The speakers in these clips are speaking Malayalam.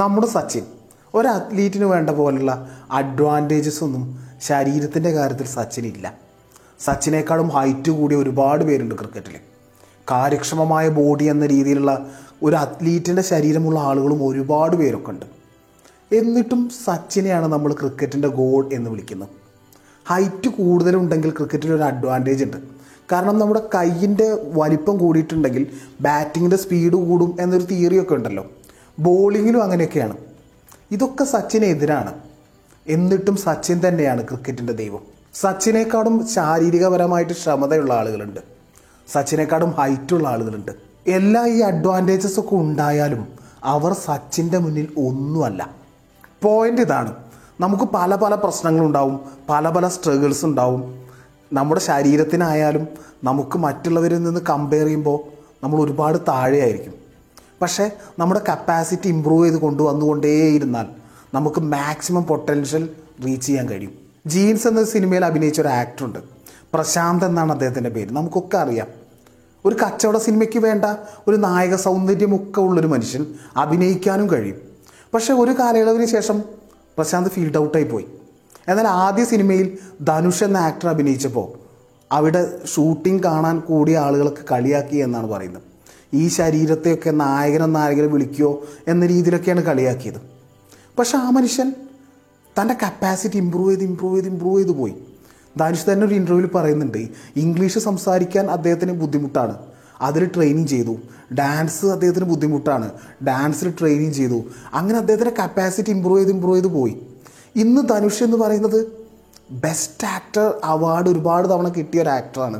നമ്മുടെ സച്ചിൻ ഒരു അത്ലീറ്റിന് വേണ്ട പോലുള്ള അഡ്വാൻറ്റേജസ് ഒന്നും ശരീരത്തിൻ്റെ കാര്യത്തിൽ സച്ചിനില്ല. സച്ചിനേക്കാളും ഹൈറ്റ് കൂടിയ ഒരുപാട് പേരുണ്ട് ക്രിക്കറ്റിൽ. കാര്യക്ഷമമായ ബോഡി എന്ന രീതിയിലുള്ള ഒരു അത്ലീറ്റിൻ്റെ ശരീരമുള്ള ആളുകളും ഒരുപാട് പേരൊക്കെ ഉണ്ട്. എന്നിട്ടും സച്ചിനെയാണ് നമ്മൾ ക്രിക്കറ്റിൻ്റെ ഗോഡ് എന്ന് വിളിക്കുന്നത്. ഹൈറ്റ് കൂടുതലുണ്ടെങ്കിൽ ക്രിക്കറ്റിലൊരു അഡ്വാൻറ്റേജ് ഉണ്ട്. കാരണം നമ്മുടെ കൈയിൻ്റെ വലിപ്പം കൂടിയിട്ടുണ്ടെങ്കിൽ ബാറ്റിങ്ങിൻ്റെ സ്പീഡ് കൂടും എന്നൊരു തിയറിയൊക്കെ ഉണ്ടല്ലോ. ബോളിങ്ങിലും അങ്ങനെയൊക്കെയാണ്. ഇതൊക്കെ സച്ചിനെതിരാണ്. എന്നിട്ടും സച്ചിൻ തന്നെയാണ് ക്രിക്കറ്റിൻ്റെ ദൈവം. സച്ചിനേക്കാളും ശാരീരികപരമായിട്ട് ക്ഷമതയുള്ള ആളുകളുണ്ട്, സച്ചിനേക്കാളും ഹൈറ്റുള്ള ആളുകളുണ്ട്. എല്ലാ ഈ അഡ്വാൻറ്റേജസ് ഒക്കെ ഉണ്ടായാലും അവർ സച്ചിൻ്റെ മുന്നിൽ ഒന്നുമല്ല. പോയിൻ്റ് ഇതാണ്, നമുക്ക് പല പല പ്രശ്നങ്ങളുണ്ടാവും, പല പല സ്ട്രഗിൾസ് ഉണ്ടാവും. നമ്മുടെ ശരീരത്തിനായാലും നമുക്ക് മറ്റുള്ളവരിൽ നിന്ന് കമ്പയർ ചെയ്യുമ്പോൾ നമ്മൾ ഒരുപാട് താഴെയായിരിക്കും. പക്ഷേ നമ്മുടെ കപ്പാസിറ്റി ഇമ്പ്രൂവ് ചെയ്ത് കൊണ്ടുവന്നുകൊണ്ടേയിരുന്നാൽ നമുക്ക് മാക്സിമം പൊട്ടൻഷ്യൽ റീച്ച് ചെയ്യാൻ കഴിയും. ജീൻസ് എന്ന സിനിമയിൽ അഭിനയിച്ച ഒരു ആക്ടറുണ്ട്, പ്രശാന്ത് എന്നാണ് അദ്ദേഹത്തിൻ്റെ പേര്. നമുക്കൊക്കെ അറിയാം, ഒരു കച്ചവട സിനിമയ്ക്ക് വേണ്ട ഒരു നായക സൗന്ദര്യമൊക്കെ ഉള്ളൊരു മനുഷ്യൻ, അഭിനയിക്കാനും കഴിയും. പക്ഷേ ഒരു കാലയളവിന് ശേഷം പ്രശാന്ത് ഫീൽഡ് ഔട്ടായി പോയി. എന്നാൽ ആദ്യ സിനിമയിൽ ധനുഷ് എന്ന ആക്ടർ അഭിനയിച്ചപ്പോൾ അവിടെ ഷൂട്ടിംഗ് കാണാൻ കൂടിയ ആളുകളൊക്കെ കളിയാക്കി എന്നാണ് പറയുന്നത്. ഈ ശരീരത്തെയൊക്കെ നായകനെ വിളിക്കുമോ എന്ന രീതിയിലൊക്കെയാണ് കളിയാക്കിയത്. പക്ഷേ ആ മനുഷ്യൻ തൻ്റെ കപ്പാസിറ്റി ഇമ്പ്രൂവ് ചെയ്ത് പോയി. ധനുഷ് തന്നെ ഒരു ഇൻ്റർവ്യൂവിൽ പറയുന്നുണ്ട്, ഇംഗ്ലീഷ് സംസാരിക്കാൻ അദ്ദേഹത്തിന് ബുദ്ധിമുട്ടാണ്, അതിൽ ട്രെയിനിങ് ചെയ്തു. ഡാൻസ് അദ്ദേഹത്തിന് ബുദ്ധിമുട്ടാണ്, ഡാൻസിൽ ട്രെയിനിങ് ചെയ്തു. അങ്ങനെ അദ്ദേഹത്തിൻ്റെ കപ്പാസിറ്റി ഇമ്പ്രൂവ് ചെയ്ത് പോയി. ഇന്ന് ധനുഷ് എന്ന് പറയുന്നത് ബെസ്റ്റ് ആക്ടർ അവാർഡ് ഒരുപാട് തവണ കിട്ടിയ ഒരു ആക്ടറാണ്.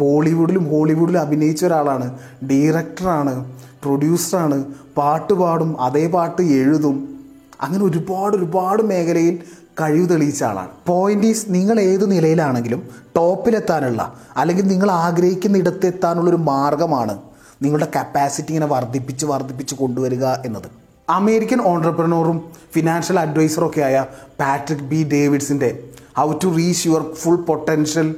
ബോളിവുഡിലും ഹോളിവുഡിലും അഭിനയിച്ച ഒരാളാണ്, ഡയറക്ടറാണ്, പ്രൊഡ്യൂസറാണ്, പാട്ട് പാടും, അതേ പാട്ട് എഴുതും. അങ്ങനെ ഒരുപാട് മേഖലയിൽ കഴിവ് തെളിയിച്ച ആളാണ്. പോയിൻ്റ് ഈസ്, നിങ്ങൾ ഏത് നിലയിലാണെങ്കിലും ടോപ്പിലെത്താനുള്ള അല്ലെങ്കിൽ നിങ്ങൾ ആഗ്രഹിക്കുന്ന ഇടത്തെത്താനുള്ളൊരു മാർഗമാണ് നിങ്ങളുടെ കപ്പാസിറ്റി ഇങ്ങനെ വർദ്ധിപ്പിച്ച് കൊണ്ടുവരിക എന്നത്. അമേരിക്കൻ ഓൺട്രപ്രനോറും ഫിനാൻഷ്യൽ അഡ്വൈസറൊക്കെ ആയ പാട്രിക് ബി ഡേവിഡ്സിൻ്റെ how to reach your full potential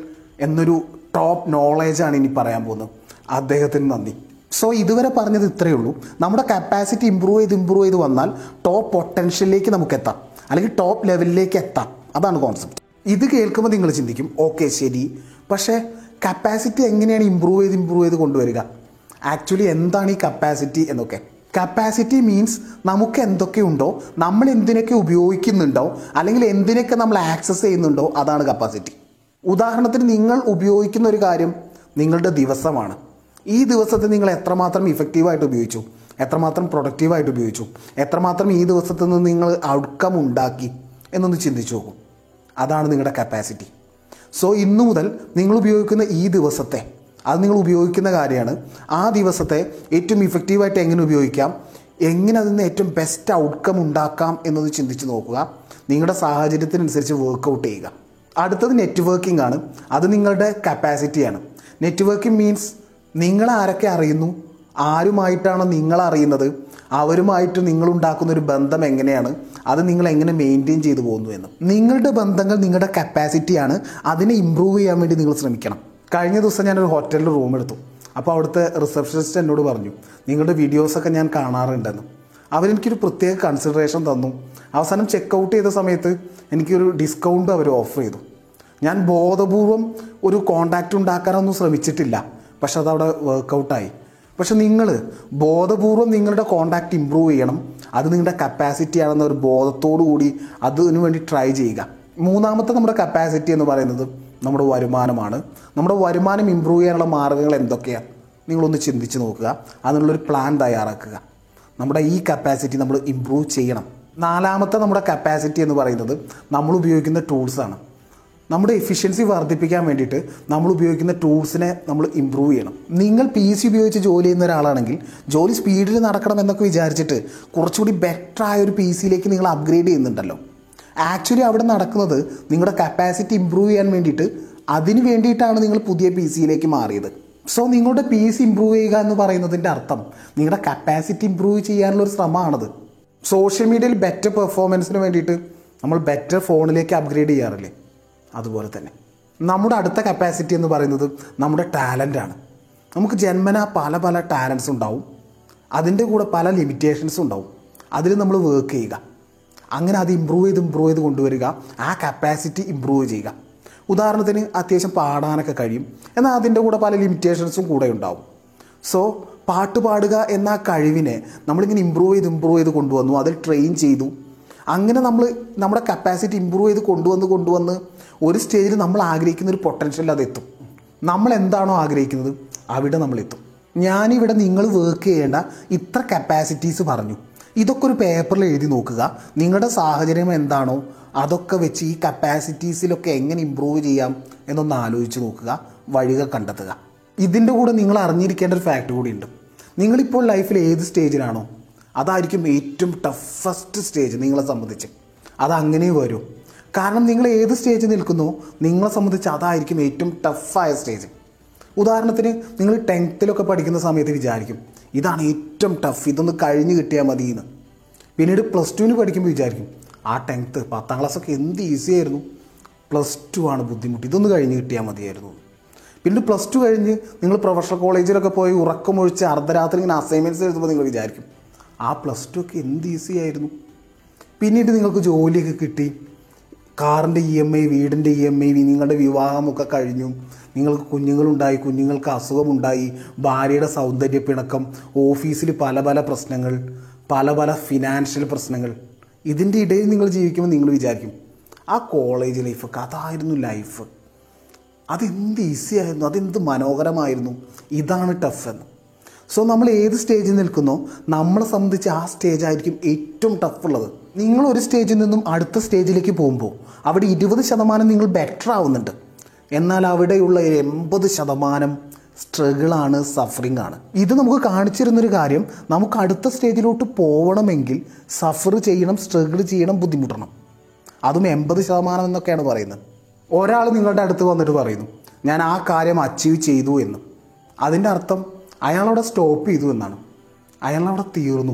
എന്നൊരു ടോപ്പ് നോളേജാണ് ഇനി പറയാൻ പോകുന്നത്. അദ്ദേഹത്തിന് നന്ദി. സോ ഇതുവരെ പറഞ്ഞത് ഇത്രയേ ഉള്ളൂ. നമ്മുടെ കപ്പാസിറ്റി ഇമ്പ്രൂവ് ചെയ്ത് വന്നാൽ ടോപ്പ് പൊട്ടൻഷ്യലിലേക്ക് നമുക്ക് എത്താം, അല്ലെങ്കിൽ ടോപ്പ് ലെവലിലേക്ക് എത്താം. അതാണ് കോൺസെപ്റ്റ്. ഇത് കേൾക്കുമ്പോൾ നിങ്ങൾ ചിന്തിക്കും, ഓക്കെ ശരി, പക്ഷേ കപ്പാസിറ്റി എങ്ങനെയാണ് ഇമ്പ്രൂവ് ചെയ്ത് കൊണ്ടുവരിക, ആക്ച്വലി എന്താണ് ഈ കപ്പാസിറ്റി എന്നൊക്കെ. കപ്പാസിറ്റി മീൻസ് നമുക്ക് എന്തൊക്കെയുണ്ടോ, നമ്മൾ എന്തിനൊക്കെ ഉപയോഗിക്കുന്നുണ്ടോ, അല്ലെങ്കിൽ എന്തിനൊക്കെ നമ്മൾ ആക്സസ് ചെയ്യുന്നുണ്ടോ, അതാണ് കപ്പാസിറ്റി. ഉദാഹരണത്തിന്, നിങ്ങൾ ഉപയോഗിക്കുന്ന ഒരു കാര്യം നിങ്ങളുടെ ദിവസമാണ്. ഈ ദിവസത്തെ നിങ്ങൾ എത്രമാത്രം ഇഫക്റ്റീവായിട്ട് ഉപയോഗിച്ചു, എത്രമാത്രം പ്രൊഡക്റ്റീവായിട്ട് ഉപയോഗിച്ചു, എത്രമാത്രം ഈ ദിവസത്തു നിന്ന് നിങ്ങൾ ഔട്ട്കം ഉണ്ടാക്കി എന്നൊന്ന് ചിന്തിച്ചു നോക്കും. അതാണ് നിങ്ങളുടെ കപ്പാസിറ്റി. സോ ഇന്നു മുതൽ നിങ്ങൾ ഉപയോഗിക്കുന്ന ഈ ദിവസത്തെ, അത് നിങ്ങൾ ഉപയോഗിക്കുന്ന കാര്യമാണ്, ആ ദിവസത്തെ ഏറ്റവും ഇഫക്റ്റീവായിട്ട് എങ്ങനെ ഉപയോഗിക്കാം, എങ്ങനെ അതിൽ നിന്ന് ഏറ്റവും ബെസ്റ്റ് ഔട്ട്കം ഉണ്ടാക്കാം എന്നൊന്ന് ചിന്തിച്ച് നോക്കുക. നിങ്ങളുടെ സാഹചര്യത്തിനനുസരിച്ച് വർക്കൗട്ട് ചെയ്യുക. അടുത്തത് നെറ്റ്വർക്കിംഗ് ആണ്. അത് നിങ്ങളുടെ കപ്പാസിറ്റിയാണ്. നെറ്റ്വർക്കിംഗ് മീൻസ് നിങ്ങൾ ആരൊക്കെ അറിയുന്നു, ആരുമായിട്ടാണ് നിങ്ങൾ അറിയുന്നത്, അവരുമായിട്ട് നിങ്ങളുണ്ടാക്കുന്ന ഒരു ബന്ധം എങ്ങനെയാണ്, അത് നിങ്ങൾ എങ്ങനെ മെയിൻറ്റെയിൻ ചെയ്തു പോകുന്നു എന്ന്. നിങ്ങളുടെ ബന്ധങ്ങൾ നിങ്ങളുടെ കപ്പാസിറ്റിയാണ്. അതിനെ ഇമ്പ്രൂവ് ചെയ്യാൻ വേണ്ടി നിങ്ങൾ ശ്രമിക്കണം. കഴിഞ്ഞ ദിവസം ഞാനൊരു ഹോട്ടലിൽ റൂം എടുത്തു. അപ്പോൾ അവിടുത്തെ റിസപ്ഷനിസ്റ്റ് എന്നോട് പറഞ്ഞു, നിങ്ങളുടെ വീഡിയോസൊക്കെ ഞാൻ കാണാറുണ്ടെന്ന്. അവരെനിക്കൊരു പ്രത്യേക കൺസിഡറേഷൻ തന്നു. അവസാനം ചെക്കൗട്ട് ചെയ്ത സമയത്ത് എനിക്കൊരു ഡിസ്കൗണ്ട് അവർ ഓഫർ ചെയ്തു. ഞാൻ ബോധപൂർവം ഒരു കോൺടാക്റ്റ് ഉണ്ടാക്കാനൊന്നും ശ്രമിച്ചിട്ടില്ല, പക്ഷെ അതവിടെ വർക്കൗട്ടായി. പക്ഷെ നിങ്ങൾ ബോധപൂർവം നിങ്ങളുടെ കോൺടാക്റ്റ് ഇമ്പ്രൂവ് ചെയ്യണം. അത് നിങ്ങളുടെ കപ്പാസിറ്റിയാണെന്ന ഒരു ബോധത്തോടു കൂടി അതിനു വേണ്ടി ട്രൈ ചെയ്യുക. മൂന്നാമത്തെ നമ്മുടെ കപ്പാസിറ്റി എന്ന് പറയുന്നത് നമ്മുടെ വരുമാനമാണ്. നമ്മുടെ വരുമാനം ഇമ്പ്രൂവ് ചെയ്യാനുള്ള മാർഗ്ഗങ്ങൾ എന്തൊക്കെയാണ് നിങ്ങളൊന്ന് ചിന്തിച്ച് നോക്കുക. അതിനുള്ളൊരു പ്ലാൻ തയ്യാറാക്കുക. നമ്മുടെ ഈ കപ്പാസിറ്റി നമ്മൾ ഇമ്പ്രൂവ് ചെയ്യണം. നാലാമത്തെ നമ്മുടെ കപ്പാസിറ്റി എന്ന് പറയുന്നത് നമ്മൾ ഉപയോഗിക്കുന്ന ടൂൾസാണ്. നമ്മുടെ എഫിഷ്യൻസി വർദ്ധിപ്പിക്കാൻ വേണ്ടിയിട്ട് നമ്മൾ ഉപയോഗിക്കുന്ന ടൂൾസിനെ നമ്മൾ ഇമ്പ്രൂവ് ചെയ്യണം. നിങ്ങൾ PC ഉപയോഗിച്ച് ജോലി ചെയ്യുന്ന ഒരാളാണെങ്കിൽ ജോലി സ്പീഡിൽ നടക്കണം എന്നൊക്കെ വിചാരിച്ചിട്ട് കുറച്ചുകൂടി ബെറ്ററായ ഒരു PC യിലേക്ക് നിങ്ങൾ അപ്ഗ്രേഡ് ചെയ്യുന്നുണ്ടല്ലോ. ആക്ച്വലി അവിടെ നടക്കുന്നത് നിങ്ങളുടെ കപ്പാസിറ്റി ഇമ്പ്രൂവ് ചെയ്യാൻ വേണ്ടിയിട്ട്, അതിന് വേണ്ടിയിട്ടാണ് നിങ്ങൾ പുതിയ PC യിലേക്ക് മാറിയത്. സോ നിങ്ങളുടെ PC ഇമ്പ്രൂവ് ചെയ്യുക എന്ന് പറയുന്നതിൻ്റെ അർത്ഥം നിങ്ങളുടെ കപ്പാസിറ്റി ഇമ്പ്രൂവ് ചെയ്യാനുള്ളൊരു ശ്രമമാണത്. സോഷ്യൽ മീഡിയയിൽ ബെറ്റർ പെർഫോമൻസിന് വേണ്ടിയിട്ട് നമ്മൾ ബെറ്റർ ഫോണിലേക്ക് അപ്ഗ്രേഡ് ചെയ്യാറില്ലേ, അതുപോലെ തന്നെ നമ്മുടെ അടുത്ത കപ്പാസിറ്റി എന്ന് പറയുന്നത് നമ്മുടെ ടാലൻ്റാണ്. നമുക്ക് ജന്മനാ പല ടാലൻസ് ഉണ്ടാവും, അതിൻ്റെ കൂടെ പല ലിമിറ്റേഷൻസും ഉണ്ടാവും. അതിൽ നമ്മൾ വർക്ക് ചെയ്യുക, അങ്ങനെ അത് ഇമ്പ്രൂവ് ചെയ്ത് കൊണ്ടുവരിക, ആ കപ്പാസിറ്റി ഇമ്പ്രൂവ് ചെയ്യുക. ഉദാഹരണത്തിന് അത്യാവശ്യം പാടാനൊക്കെ കഴിയും, എന്നാൽ അതിൻ്റെ കൂടെ പല ലിമിറ്റേഷൻസും കൂടെ ഉണ്ടാവും. സോ പാട്ട് പാടുക എന്ന കഴിവിനെ നമ്മളിങ്ങനെ ഇമ്പ്രൂവ് ചെയ്ത് കൊണ്ടുവന്നു, അതിൽ ട്രെയിൻ ചെയ്തു. അങ്ങനെ നമ്മൾ നമ്മുടെ കപ്പാസിറ്റി ഇമ്പ്രൂവ് ചെയ്ത് കൊണ്ടുവന്ന് ഒരു സ്റ്റേജിൽ നമ്മൾ ആഗ്രഹിക്കുന്ന ഒരു പൊട്ടൻഷ്യൽ അതെത്തും. നമ്മൾ എന്താണോ ആഗ്രഹിക്കുന്നത് അവിടെ നമ്മളെത്തും. ഞാനിവിടെ നിങ്ങൾ വർക്ക് ചെയ്യേണ്ട ഇത്ര കപ്പാസിറ്റീസ് പറഞ്ഞു. ഇതൊക്കെ ഒരു പേപ്പറിൽ എഴുതി നോക്കുക. നിങ്ങളുടെ സാഹചര്യം എന്താണോ അതൊക്കെ വെച്ച് ഈ കപ്പാസിറ്റീസിലൊക്കെ എങ്ങനെ ഇമ്പ്രൂവ് ചെയ്യാം എന്നൊന്ന് ആലോചിച്ച് നോക്കുക, വഴികൾ കണ്ടെത്തുക. ഇതിൻ്റെ കൂടെ നിങ്ങൾ അറിഞ്ഞിരിക്കേണ്ട ഒരു ഫാക്റ്റ് കൂടിയുണ്ട്. നിങ്ങളിപ്പോൾ ലൈഫിൽ ഏത് സ്റ്റേജിലാണോ അതായിരിക്കും ഏറ്റവും ടഫസ്റ്റ് സ്റ്റേജ് നിങ്ങളെ സംബന്ധിച്ച്. അതങ്ങനെ വരും. കാരണം നിങ്ങൾ ഏത് സ്റ്റേജിൽ നിൽക്കുന്നോ നിങ്ങളെ സംബന്ധിച്ച് അതായിരിക്കും ഏറ്റവും ടഫായ സ്റ്റേജ്. ഉദാഹരണത്തിന് നിങ്ങൾ 10th പഠിക്കുന്ന സമയത്ത് വിചാരിക്കും ഇതാണ് ഏറ്റവും ടഫ്, ഇതൊന്ന് കഴിഞ്ഞ് കിട്ടിയാൽ മതി എന്ന്. പിന്നീട് പ്ലസ് 2 പഠിക്കുമ്പോൾ വിചാരിക്കും ആ 10th 10th ക്ലാസ്സൊക്കെ എന്ത് ഈസിയായിരുന്നു, പ്ലസ് 2 ആണ് ബുദ്ധിമുട്ട്, ഇതൊന്ന് കഴിഞ്ഞ് കിട്ടിയാൽ മതിയായിരുന്നു. പിന്നീട് പ്ലസ് 2 കഴിഞ്ഞ് നിങ്ങൾ പ്രൊഫഷണൽ കോളേജിലൊക്കെ പോയി ഉറക്കമൊഴിച്ച് അർദ്ധരാത്രി ഇങ്ങനെ അസൈൻമെൻറ്റ്സ് എഴുതുമ്പോൾ നിങ്ങൾ വിചാരിക്കും ആ പ്ലസ് 2 ഒക്കെ എന്ത് ഈസിയായിരുന്നു. പിന്നീട് നിങ്ങൾക്ക് ജോലിയൊക്കെ കിട്ടി, കാറിൻ്റെ EMI, വീടിൻ്റെ EMI, നിങ്ങളുടെ വിവാഹമൊക്കെ കഴിഞ്ഞു, നിങ്ങൾക്ക് കുഞ്ഞുങ്ങളുണ്ടായി, കുഞ്ഞുങ്ങൾക്ക് അസുഖമുണ്ടായി, ഭാര്യയുടെ സൗന്ദര്യ പിണക്കം, ഓഫീസിൽ പല പ്രശ്നങ്ങൾ, ഫിനാൻഷ്യൽ പ്രശ്നങ്ങൾ. ഇതിൻ്റെ ഇടയിൽ നിങ്ങൾ ജീവിക്കുമ്പോൾ നിങ്ങൾ വിചാരിക്കും ആ കോളേജ് ലൈഫൊക്കെ അതായിരുന്നു ലൈഫ്, അതെന്ത് ഈസിയായിരുന്നു, അതെന്ത് മനോഹരമായിരുന്നു, ഇതാണ് ടഫ് എന്ന്. സോ നമ്മൾ ഏത് സ്റ്റേജിൽ നിൽക്കുന്നോ നമ്മളെ സംബന്ധിച്ച് ആ സ്റ്റേജായിരിക്കും ഏറ്റവും ടഫുള്ളത്. നിങ്ങളൊരു സ്റ്റേജിൽ നിന്നും അടുത്ത സ്റ്റേജിലേക്ക് പോകുമ്പോൾ അവിടെ 20% നിങ്ങൾ ബെറ്റർ ആവുന്നുണ്ട്, എന്നാൽ അവിടെയുള്ള 80% സ്ട്രഗിളാണ്, സഫറിംഗ് ആണ്. ഇത് നമുക്ക് കാണിച്ചിരുന്നൊരു കാര്യം, നമുക്ക് അടുത്ത സ്റ്റേജിലോട്ട് പോകണമെങ്കിൽ സഫർ ചെയ്യണം, സ്ട്രഗിൾ ചെയ്യണം, ബുദ്ധിമുട്ടണം. അതും 80% എന്നൊക്കെയാണ് പറയുന്നത്. ഒരാൾ നിങ്ങളുടെ അടുത്ത് വന്നിട്ട് പറയുന്നു ഞാൻ ആ കാര്യം അച്ചീവ് ചെയ്തു എന്ന്. അതിൻ്റെ അർത്ഥം അയാളവിടെ സ്റ്റോപ്പ് ചെയ്തു എന്നാണ്, അയാളവിടെ തീർന്നു.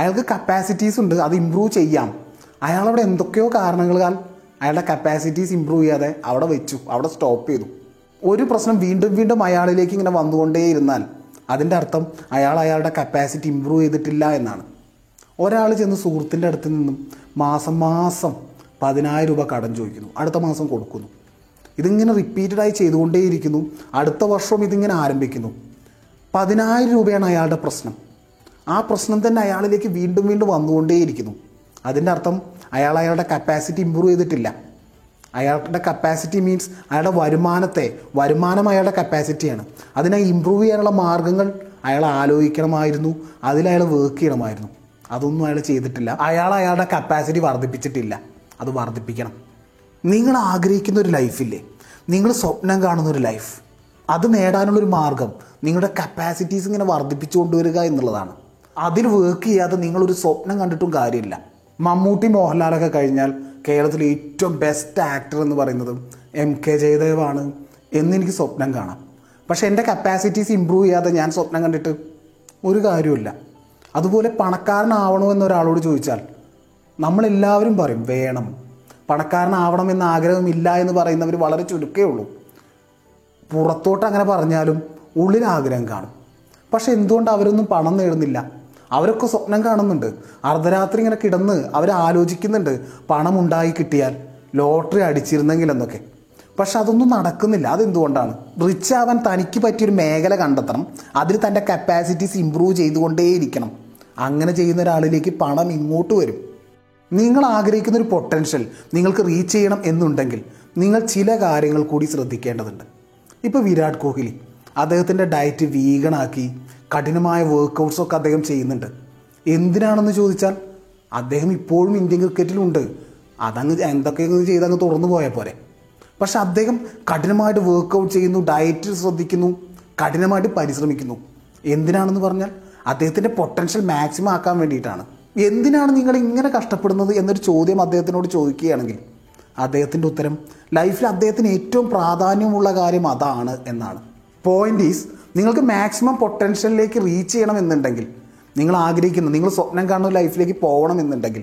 അയാൾക്ക് കപ്പാസിറ്റീസ് ഉണ്ട്, അത് ഇമ്പ്രൂവ് ചെയ്യാം. അയാളവിടെ എന്തൊക്കെയോ കാരണങ്ങളാൽ അയാളുടെ കപ്പാസിറ്റീസ് ഇമ്പ്രൂവ് ചെയ്യാതെ അവിടെ വെച്ചു, അവിടെ സ്റ്റോപ്പ് ചെയ്തു. ഒരു പ്രശ്നം വീണ്ടും അയാളിലേക്ക് ഇങ്ങനെ വന്നുകൊണ്ടേയിരുന്നാൽ അതിൻ്റെ അർത്ഥം അയാളുടെ കപ്പാസിറ്റി ഇമ്പ്രൂവ് ചെയ്തിട്ടില്ല എന്നാണ്. ഒരാൾ ചെന്ന് സുഹൃത്തിൻ്റെ അടുത്ത് നിന്നും മാസം 10,000 രൂപ കടം ചോദിക്കുന്നു, അടുത്ത മാസം കൊടുക്കുന്നു. ഇതിങ്ങനെ റിപ്പീറ്റഡായി ചെയ്തുകൊണ്ടേയിരിക്കുന്നു. അടുത്ത വർഷവും ഇതിങ്ങനെ ആരംഭിക്കുന്നു. 10,000 രൂപയാണ് അയാളുടെ പ്രശ്നം. ആ പ്രശ്നം തന്നെ അയാളിലേക്ക് വീണ്ടും വന്നുകൊണ്ടേയിരിക്കുന്നു. അതിൻ്റെ അർത്ഥം അയാളുടെ കപ്പാസിറ്റി ഇമ്പ്രൂവ് ചെയ്തിട്ടില്ല. അയാളുടെ കപ്പാസിറ്റി മീൻസ് അയാളുടെ വരുമാനം അയാളുടെ കപ്പാസിറ്റിയാണ്. അതിനെ ഇമ്പ്രൂവ് ചെയ്യാനുള്ള മാർഗ്ഗങ്ങൾ അയാൾ ആലോചിക്കണമായിരുന്നു, അതിലയാൾ വർക്ക് ചെയ്യണമായിരുന്നു. അതൊന്നും അയാൾ ചെയ്തിട്ടില്ല. അയാളുടെ കപ്പാസിറ്റി വർദ്ധിപ്പിച്ചിട്ടില്ല, അത് വർദ്ധിപ്പിക്കണം. നിങ്ങൾ ആഗ്രഹിക്കുന്ന ഒരു ലൈഫില്ലേ, നിങ്ങൾ സ്വപ്നം കാണുന്നൊരു ലൈഫ്, അത് നേടാനുള്ളൊരു മാർഗം നിങ്ങളുടെ കപ്പാസിറ്റീസ് ഇങ്ങനെ വർദ്ധിപ്പിച്ചു കൊണ്ടുവരിക എന്നുള്ളതാണ്. അതിൽ വർക്ക് ചെയ്യാതെ നിങ്ങളൊരു സ്വപ്നം കണ്ടിട്ടും കാര്യമില്ല. മമ്മൂട്ടി, മോഹൻലാലൊക്കെ കഴിഞ്ഞാൽ കേരളത്തിലെ ഏറ്റവും ബെസ്റ്റ് ആക്ടർ എന്ന് പറയുന്നത് MK ജയദേവാണ് എന്നെനിക്ക് സ്വപ്നം കാണാം. പക്ഷേ എൻ്റെ കപ്പാസിറ്റീസ് ഇമ്പ്രൂവ് ചെയ്യാതെ ഞാൻ സ്വപ്നം കണ്ടിട്ട് ഒരു കാര്യമില്ല. അതുപോലെ പണക്കാരനാവണോ എന്നൊരാളോട് ചോദിച്ചാൽ നമ്മളെല്ലാവരും പറയും വേണം, പണക്കാരനാവണം എന്ന ആഗ്രഹമില്ല എന്ന് പറയുന്നവർ വളരെ ചുരുക്കേ ഉള്ളൂ. പുറത്തോട്ട് അങ്ങനെ പറഞ്ഞാലും ഉള്ളിലാഗ്രഹം കാണും. പക്ഷെ എന്തുകൊണ്ട് അവരൊന്നും പണം നേടുന്നില്ല? അവരൊക്കെ സ്വപ്നം കാണുന്നുണ്ട്, അർദ്ധരാത്രി ഇങ്ങനെ കിടന്ന് അവർ ആലോചിക്കുന്നുണ്ട് പണമുണ്ടായി കിട്ടിയാൽ ലോട്ടറി അടിച്ചിരുന്നെങ്കിൽ എന്നൊക്കെ. പക്ഷെ അതൊന്നും നടക്കുന്നില്ല. അതെന്തുകൊണ്ടാണ്? റിച്ച് ആവാൻ തനിക്ക് പറ്റിയൊരു മേഖല കണ്ടെത്തണം, അതിൽ തൻ്റെ കപ്പാസിറ്റീസ് ഇമ്പ്രൂവ് ചെയ്തുകൊണ്ടേയിരിക്കണം. അങ്ങനെ ചെയ്യുന്ന ഒരാളിലേക്ക് പണം ഇങ്ങോട്ട് വരും. നിങ്ങൾ ആഗ്രഹിക്കുന്നൊരു പൊട്ടൻഷ്യൽ നിങ്ങൾക്ക് റീച്ച് ചെയ്യണം എന്നുണ്ടെങ്കിൽ നിങ്ങൾ ചില കാര്യങ്ങൾ കൂടി ശ്രദ്ധിക്കേണ്ടതുണ്ട്. ഇപ്പോൾ വിരാട് കോഹ്ലി അദ്ദേഹത്തിൻ്റെ ഡയറ്റ് വീഗണാക്കി, കഠിനമായ വർക്കൗട്ട്സൊക്കെ അദ്ദേഹം ചെയ്യുന്നുണ്ട്. എന്തിനാണെന്ന് ചോദിച്ചാൽ അദ്ദേഹം ഇപ്പോഴും ഇന്ത്യൻ ക്രിക്കറ്റിലുണ്ട്. അതങ്ങ് എന്തൊക്കെയെന്ന് ചെയ്തങ്ങ് തുറന്നു പോയാൽ പോരെ. പക്ഷെ അദ്ദേഹം കഠിനമായിട്ട് വർക്കൗട്ട് ചെയ്യുന്നു, ഡയറ്റ് ശ്രദ്ധിക്കുന്നു, കഠിനമായിട്ട് പരിശ്രമിക്കുന്നു. എന്തിനാണെന്ന് പറഞ്ഞാൽ അദ്ദേഹത്തിൻ്റെ പൊട്ടൻഷ്യൽ മാക്സിമം ആക്കാൻ വേണ്ടിയിട്ടാണ്. എന്തിനാണ് നിങ്ങൾ ഇങ്ങനെ കഷ്ടപ്പെടുന്നത് എന്നൊരു ചോദ്യം അദ്ദേഹത്തിനോട് ചോദിക്കുകയാണെങ്കിൽ അദ്ദേഹത്തിൻ്റെ ഉത്തരം ലൈഫിൽ അദ്ദേഹത്തിന് ഏറ്റവും പ്രാധാന്യമുള്ള കാര്യം അതാണ് എന്നാണ്. പോയിൻ്റ് ഈസ്, നിങ്ങൾക്ക് മാക്സിമം പൊട്ടൻഷ്യലിലേക്ക് റീച്ച് ചെയ്യണമെന്നുണ്ടെങ്കിൽ, നിങ്ങൾ ആഗ്രഹിക്കുന്ന, നിങ്ങൾ സ്വപ്നം കാണുന്ന ലൈഫിലേക്ക് പോകണമെന്നുണ്ടെങ്കിൽ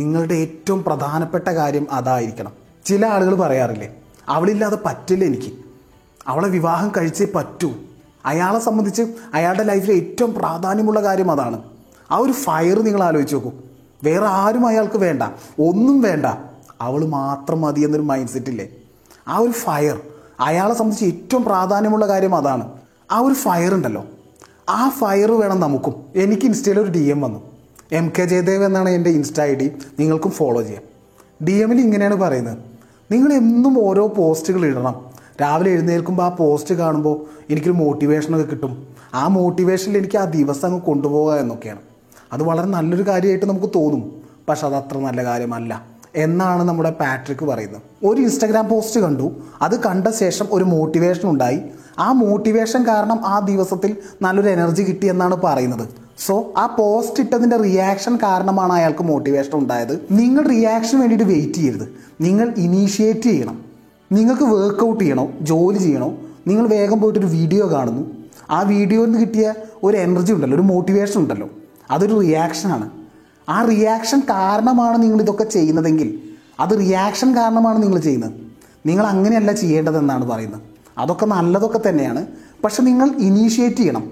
നിങ്ങളുടെ ഏറ്റവും പ്രധാനപ്പെട്ട കാര്യം അതായിരിക്കണം. ചില ആളുകൾ പറയാറില്ലേ അവളില്ലാതെ പറ്റില്ല എനിക്ക്, അവളെ വിവാഹം കഴിച്ചേ പറ്റൂ. അയാളെ സംബന്ധിച്ച് അയാളുടെ ലൈഫിലെ ഏറ്റവും പ്രാധാന്യമുള്ള കാര്യം അതാണ്. ആ ഒരു ഫയർ നിങ്ങൾ ആലോചിച്ച് നോക്കൂ. വേറെ ആരും അയാൾക്ക് വേണ്ട, ഒന്നും വേണ്ട, അവൾ മാത്രം മതി എന്നൊരു മൈൻഡ് സെറ്റില്ലേ. ആ ഒരു ഫയർ അയാളെ സംബന്ധിച്ച് ഏറ്റവും പ്രാധാന്യമുള്ള കാര്യം അതാണ്. ആ ഒരു ഫയർ ഉണ്ടല്ലോ, ആ ഫയർ വേണം നമുക്കും. എനിക്ക് ഇൻസ്റ്റയിൽ ഒരു DM വന്നു. MK Jayadevan എന്നാണ് എൻ്റെ Insta ID, നിങ്ങൾക്കും ഫോളോ ചെയ്യാം. DM ഇങ്ങനെയാണ് പറയുന്നത്, നിങ്ങൾ എന്നും ഓരോ പോസ്റ്റുകൾ ഇടണം. രാവിലെ എഴുന്നേൽക്കുമ്പോൾ ആ പോസ്റ്റ് കാണുമ്പോൾ എനിക്കൊരു മോട്ടിവേഷനൊക്കെ കിട്ടും, ആ മോട്ടിവേഷനിൽ എനിക്ക് ആ ദിവസം അങ്ങ് കൊണ്ടുപോകുക എന്നൊക്കെയാണ്. അത് വളരെ നല്ലൊരു കാര്യമായിട്ട് നമുക്ക് തോന്നും, പക്ഷെ അത് അത്ര നല്ല കാര്യമല്ല എന്നാണ് നമ്മുടെ പാട്രിക് പറയുന്നത്. ഒരു Instagram പോസ്റ്റ് കണ്ടു, അത് കണ്ട ശേഷം ഒരു മോട്ടിവേഷൻ ഉണ്ടായി, ആ മോട്ടിവേഷൻ കാരണം ആ ദിവസത്തിൽ നല്ലൊരു എനർജി കിട്ടി എന്നാണ് പറയുന്നത്. സോ ആ പോസ്റ്റ് ഇട്ടതിൻ്റെ റിയാക്ഷൻ കാരണമാണ് അയാൾക്ക് മോട്ടിവേഷൻ ഉണ്ടായത്. നിങ്ങൾ റിയാക്ഷന് വേണ്ടിയിട്ട് വെയിറ്റ് ചെയ്യരുത്, നിങ്ങൾ ഇനീഷ്യേറ്റ് ചെയ്യണം. നിങ്ങൾക്ക് വർക്കൗട്ട് ചെയ്യണോ, ജോലി ചെയ്യണോ, നിങ്ങൾ വേഗം പോയിട്ടൊരു വീഡിയോ കാണുന്നു, ആ വീഡിയോയിൽ നിന്ന് കിട്ടിയ ഒരു എനർജി ഉണ്ടല്ലോ, ഒരു മോട്ടിവേഷൻ ഉണ്ടല്ലോ, അതൊരു റിയാക്ഷനാണ്. ആ റിയാക്ഷൻ കാരണമാണ് നിങ്ങളിതൊക്കെ ചെയ്യുന്നതെങ്കിൽ, അത് റിയാക്ഷൻ കാരണമാണ് നിങ്ങൾ ചെയ്യുന്നത്. നിങ്ങൾ അങ്ങനെയല്ല ചെയ്യേണ്ടതെന്നാണ് പറയുന്നത്. അതൊക്കെ നല്ലതൊക്കെ തന്നെയാണ്, പക്ഷെ നിങ്ങൾ ഇനീഷ്യേറ്റ് ചെയ്യണം.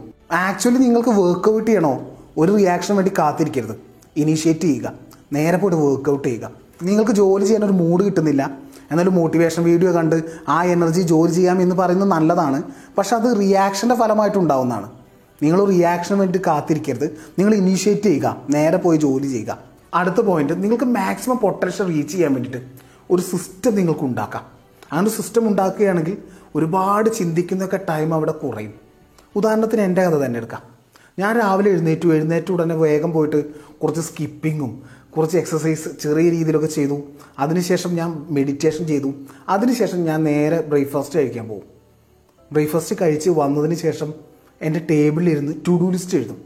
ആക്ച്വലി നിങ്ങൾക്ക് വർക്കൗട്ട് ചെയ്യണോ, ഒരു റിയാക്ഷൻ വേണ്ടി കാത്തിരിക്കരുത്, ഇനീഷ്യേറ്റ് ചെയ്യുക, നേരെ പോയിട്ട് വർക്കൗട്ട് ചെയ്യുക. നിങ്ങൾക്ക് ജോലി ചെയ്യാൻ ഒരു മൂഡ് കിട്ടുന്നില്ല, എന്നാലും മോട്ടിവേഷൻ വീഡിയോ കണ്ട് ആ എനർജി ജോലി ചെയ്യാം എന്ന് പറയുന്നത് നല്ലതാണ്, പക്ഷെ അത് റിയാക്ഷൻ്റെ ഫലമായിട്ടുണ്ടാവുന്നതാണ്. നിങ്ങൾ റിയാക്ഷന് വേണ്ടി കാത്തിരിക്കരുത്, നിങ്ങൾ ഇനീഷ്യേറ്റ് ചെയ്യുക, നേരെ പോയി ജോലി ചെയ്യുക. അടുത്ത പോയിന്റ്, നിങ്ങൾക്ക് മാക്സിമം പൊട്ടൻഷ്യൽ റീച്ച് ചെയ്യാൻ വേണ്ടിയിട്ട് ഒരു സിസ്റ്റം നിങ്ങൾക്ക് ഉണ്ടാക്കാം. അങ്ങനെ സിസ്റ്റം ഉണ്ടാക്കുകയാണെങ്കിൽ ഒരുപാട് ചിന്തിക്കുന്നൊക്കെ ടൈം അവിടെ കുറയും. ഉദാഹരണത്തിന് എൻ്റെ കഥ തന്നെ എടുക്കാം. ഞാൻ രാവിലെ എഴുന്നേറ്റ ഉടനെ വേഗം പോയിട്ട് കുറച്ച് സ്കിപ്പിങ്ങും കുറച്ച് എക്സസൈസ് ചെറിയ രീതിയിലൊക്കെ ചെയ്തു, അതിനുശേഷം ഞാൻ മെഡിറ്റേഷൻ ചെയ്തു, അതിനുശേഷം ഞാൻ നേരെ ബ്രേക്ക്ഫാസ്റ്റ് കഴിക്കാൻ പോകും. ബ്രേക്ക്ഫാസ്റ്റ് കഴിച്ച് വന്നതിന് ശേഷം എൻ്റെ ടേബിളിലിരുന്ന് ടു ഡു ലിസ്റ്റ് എഴുതും.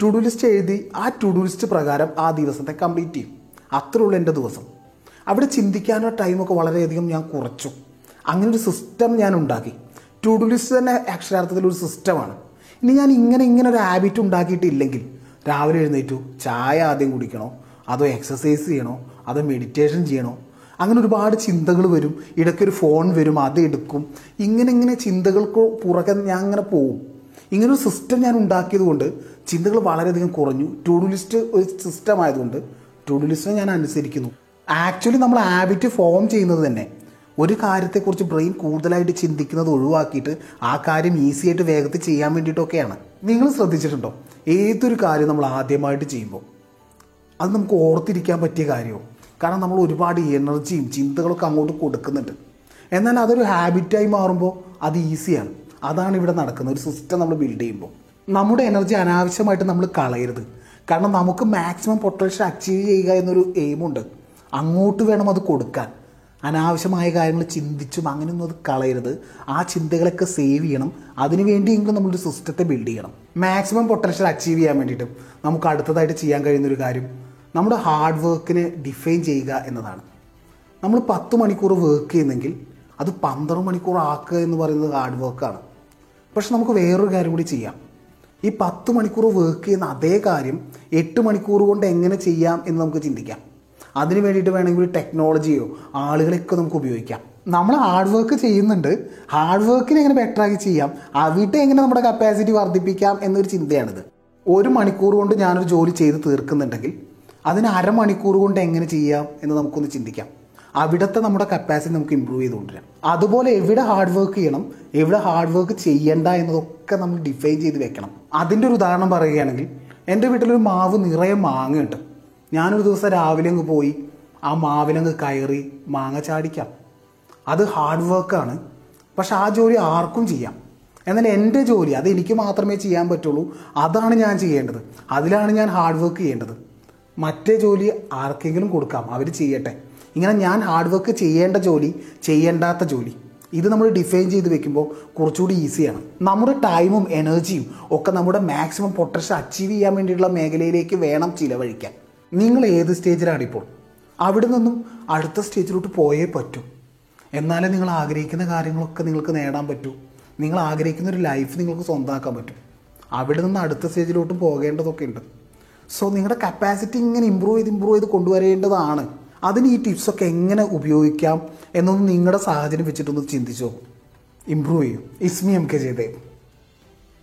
ടു ഡു ലിസ്റ്റ് എഴുതി ആ ടു ഡു ലിസ്റ്റ് പ്രകാരം ആ ദിവസത്തെ കംപ്ലീറ്റ് ചെയ്യും. അത്രയുള്ള എൻ്റെ ദിവസം. അവിടെ ചിന്തിക്കാനുള്ള ടൈമൊക്കെ വളരെയധികം ഞാൻ കുറച്ചു. അങ്ങനൊരു സിസ്റ്റം ഞാൻ ഉണ്ടാക്കി. ടു ഡു ലിസ്റ്റ് തന്നെ അക്ഷരാർത്ഥത്തിലൊരു സിസ്റ്റമാണ്. ഇനി ഞാൻ ഇങ്ങനെ ഒരു ഹാബിറ്റ് ഉണ്ടാക്കിയിട്ടില്ലെങ്കിൽ, രാവിലെ എഴുന്നേറ്റു ചായ ആദ്യം കുടിക്കണോ, അതോ എക്സസൈസ് ചെയ്യണോ, അതോ മെഡിറ്റേഷൻ ചെയ്യണോ, അങ്ങനെ ഒരുപാട് ചിന്തകൾ വരും. ഇടയ്ക്കൊരു ഫോൺ വരും, അത് എടുക്കും, ഇങ്ങനെ ചിന്തകൾക്ക് പുറകെ ഞാൻ അങ്ങനെ പോവും. ഇങ്ങനൊരു സിസ്റ്റം ഞാൻ ഉണ്ടാക്കിയത് കൊണ്ട് ചിന്തകൾ വളരെയധികം കുറഞ്ഞു. ടു ഡു ലിസ്റ്റ് ഒരു സിസ്റ്റം ആയതുകൊണ്ട് ടു ഡു ലിസ്റ്റിനെ ഞാൻ അനുസരിക്കുന്നു. ആക്ച്വലി നമ്മൾ ഹാബിറ്റ് ഫോം ചെയ്യുന്നത് തന്നെ ഒരു കാര്യത്തെക്കുറിച്ച് ബ്രെയിൻ കൂടുതലായിട്ട് ചിന്തിക്കുന്നത് ഒഴിവാക്കിയിട്ട് ആ കാര്യം ഈസി ആയിട്ട് വേഗത്തിൽ ചെയ്യാൻ വേണ്ടിയിട്ടൊക്കെയാണ്. നിങ്ങൾ ശ്രദ്ധിച്ചിട്ടുണ്ടോ, ഏതൊരു കാര്യം നമ്മൾ ആദ്യമായിട്ട് ചെയ്യുമ്പോൾ അത് നമുക്ക് ഓർത്തിരിക്കാൻ പറ്റിയ കാര്യമോ? കാരണം നമ്മൾ ഒരുപാട് എനർജിയും ചിന്തകളൊക്കെ അങ്ങോട്ട് കൊടുക്കുന്നുണ്ട്. എന്നാൽ അതൊരു ഹാബിറ്റായി മാറുമ്പോൾ അത് ഈസിയാണ്. അതാണ് ഇവിടെ നടക്കുന്നത്. ഒരു സിസ്റ്റം നമ്മൾ ബിൽഡ് ചെയ്യുമ്പോൾ നമ്മുടെ എനർജി അനാവശ്യമായിട്ട് നമ്മൾ കളയരുത്. കാരണം നമുക്ക് മാക്സിമം പൊട്ടൻഷ്യൽ അച്ചീവ് ചെയ്യുക എന്നൊരു എയിമുണ്ട്. അങ്ങോട്ട് വേണം അത് കൊടുക്കാൻ. അനാവശ്യമായ കാര്യങ്ങൾ ചിന്തിച്ചും അങ്ങനെയൊന്നും അത് കളയരുത്. ആ ചിന്തകളൊക്കെ സേവ് ചെയ്യണം. അതിനുവേണ്ടിയെങ്കിലും നമ്മളൊരു സിസ്റ്റത്തെ ബിൽഡ് ചെയ്യണം. മാക്സിമം പൊട്ടൻഷ്യൽ അച്ചീവ് ചെയ്യാൻ വേണ്ടിയിട്ട് നമുക്ക് അടുത്തതായിട്ട് ചെയ്യാൻ കഴിയുന്നൊരു കാര്യം നമ്മുടെ ഹാർഡ് വർക്കിനെ ഡിഫൈൻ ചെയ്യുക എന്നതാണ്. നമ്മൾ 10 മണിക്കൂർ വർക്ക് ചെയ്യുന്നെങ്കിൽ അത് 12 മണിക്കൂർ ആക്കുക എന്ന് പറയുന്നത് ഹാർഡ് വർക്കാണ്. പക്ഷെ നമുക്ക് വേറൊരു കാര്യം കൂടി ചെയ്യാം. ഈ 10 മണിക്കൂർ വർക്ക് ചെയ്യുന്ന അതേ കാര്യം 8 മണിക്കൂർ കൊണ്ട് എങ്ങനെ ചെയ്യാം എന്ന് നമുക്ക് ചിന്തിക്കാം. അതിന് വേണ്ടിയിട്ട് വേണമെങ്കിൽ ടെക്നോളജിയോ ആളുകളെയൊക്കെ നമുക്ക് ഉപയോഗിക്കാം. നമ്മൾ ഹാർഡ് വർക്ക് ചെയ്യുന്നുണ്ട്, ഹാർഡ് വർക്കിനെ എങ്ങനെ ബെറ്ററാക്കി ചെയ്യാം, അവിടെ എങ്ങനെ നമ്മുടെ കപ്പാസിറ്റി വർദ്ധിപ്പിക്കാം എന്നൊരു ചിന്തയാണിത്. 1 മണിക്കൂർ കൊണ്ട് ഞാനൊരു ജോലി ചെയ്ത് തീർക്കുന്നുണ്ടെങ്കിൽ അതിന് 1/2 മണിക്കൂർ കൊണ്ട് എങ്ങനെ ചെയ്യാം എന്ന് നമുക്കൊന്ന് ചിന്തിക്കാം. അവിടുത്തെ നമ്മുടെ കപ്പാസിറ്റി നമുക്ക് ഇമ്പ്രൂവ് ചെയ്ത് കൊണ്ടുവരാം. അതുപോലെ എവിടെ ഹാർഡ് വർക്ക് ചെയ്യണം, എവിടെ ഹാർഡ് വർക്ക് ചെയ്യേണ്ട എന്നതൊക്കെ നമ്മൾ ഡിഫൈൻ ചെയ്ത് വെക്കണം. അതിൻ്റെ ഒരു ഉദാഹരണം പറയുകയാണെങ്കിൽ, എൻ്റെ വീട്ടിലൊരു മാവ് നിറയെ മാങ്ങയുണ്ട്. ഞാനൊരു ദിവസം രാവിലെ അങ്ങ് പോയി ആ മാവിലങ്ങ് കയറി മാങ്ങ ചാടിക്കാം. അത് ഹാർഡ് വർക്കാണ്, പക്ഷെ ആ ജോലി ആർക്കും ചെയ്യാം. എന്നാൽ എൻ്റെ ജോലി അത് എനിക്ക് മാത്രമേ ചെയ്യാൻ പറ്റുള്ളൂ. അതാണ് ഞാൻ ചെയ്യേണ്ടത്, അതിലാണ് ഞാൻ ഹാർഡ് വർക്ക് ചെയ്യേണ്ടത്. മറ്റേ ജോലി ആർക്കെങ്കിലും കൊടുക്കാം, അവർ ചെയ്യട്ടെ. ഇങ്ങനെ ഞാൻ ഹാർഡ് വർക്ക് ചെയ്യേണ്ട ജോലി, ചെയ്യേണ്ടാത്ത ജോലി, ഇത് നമ്മൾ ഡിഫൈൻ ചെയ്ത് വെക്കുമ്പോൾ കുറച്ചുകൂടി ഈസിയാണ്. നമ്മുടെ ടൈമും എനർജിയും ഒക്കെ നമ്മുടെ മാക്സിമം പൊട്ടൻഷ്യൽ അച്ചീവ് ചെയ്യാൻ വേണ്ടിയിട്ടുള്ള മേഖലയിലേക്ക് വേണം ചിലവഴിക്കാൻ. നിങ്ങൾ ഏത് സ്റ്റേജിലാണിപ്പോൾ, അവിടെ നിന്നും അടുത്ത സ്റ്റേജിലോട്ട് പോയേ പറ്റൂ. എന്നാലേ നിങ്ങൾ ആഗ്രഹിക്കുന്ന കാര്യങ്ങളൊക്കെ നിങ്ങൾക്ക് നേടാൻ പറ്റൂ, നിങ്ങൾ ആഗ്രഹിക്കുന്ന ഒരു ലൈഫ് നിങ്ങൾക്ക് സ്വന്തമാക്കാൻ പറ്റും. അവിടെ നിന്ന് അടുത്ത സ്റ്റേജിലോട്ട് പോകേണ്ടതൊക്കെ ഉണ്ട്. സോ നിങ്ങളുടെ കപ്പാസിറ്റി ഇങ്ങനെ ഇമ്പ്രൂവ് ചെയ്ത് കൊണ്ടുവരേണ്ടതാണ്. അതിന് ഈ ടിപ്സൊക്കെ എങ്ങനെ ഉപയോഗിക്കാം എന്നൊന്ന് നിങ്ങളുടെ സാഹചര്യം വെച്ചിട്ടൊന്ന് ചിന്തിച്ചു നോക്കും. ഇമ്പ്രൂവ് ചെയ്യും. ഇസ്മി MK Jayadevan.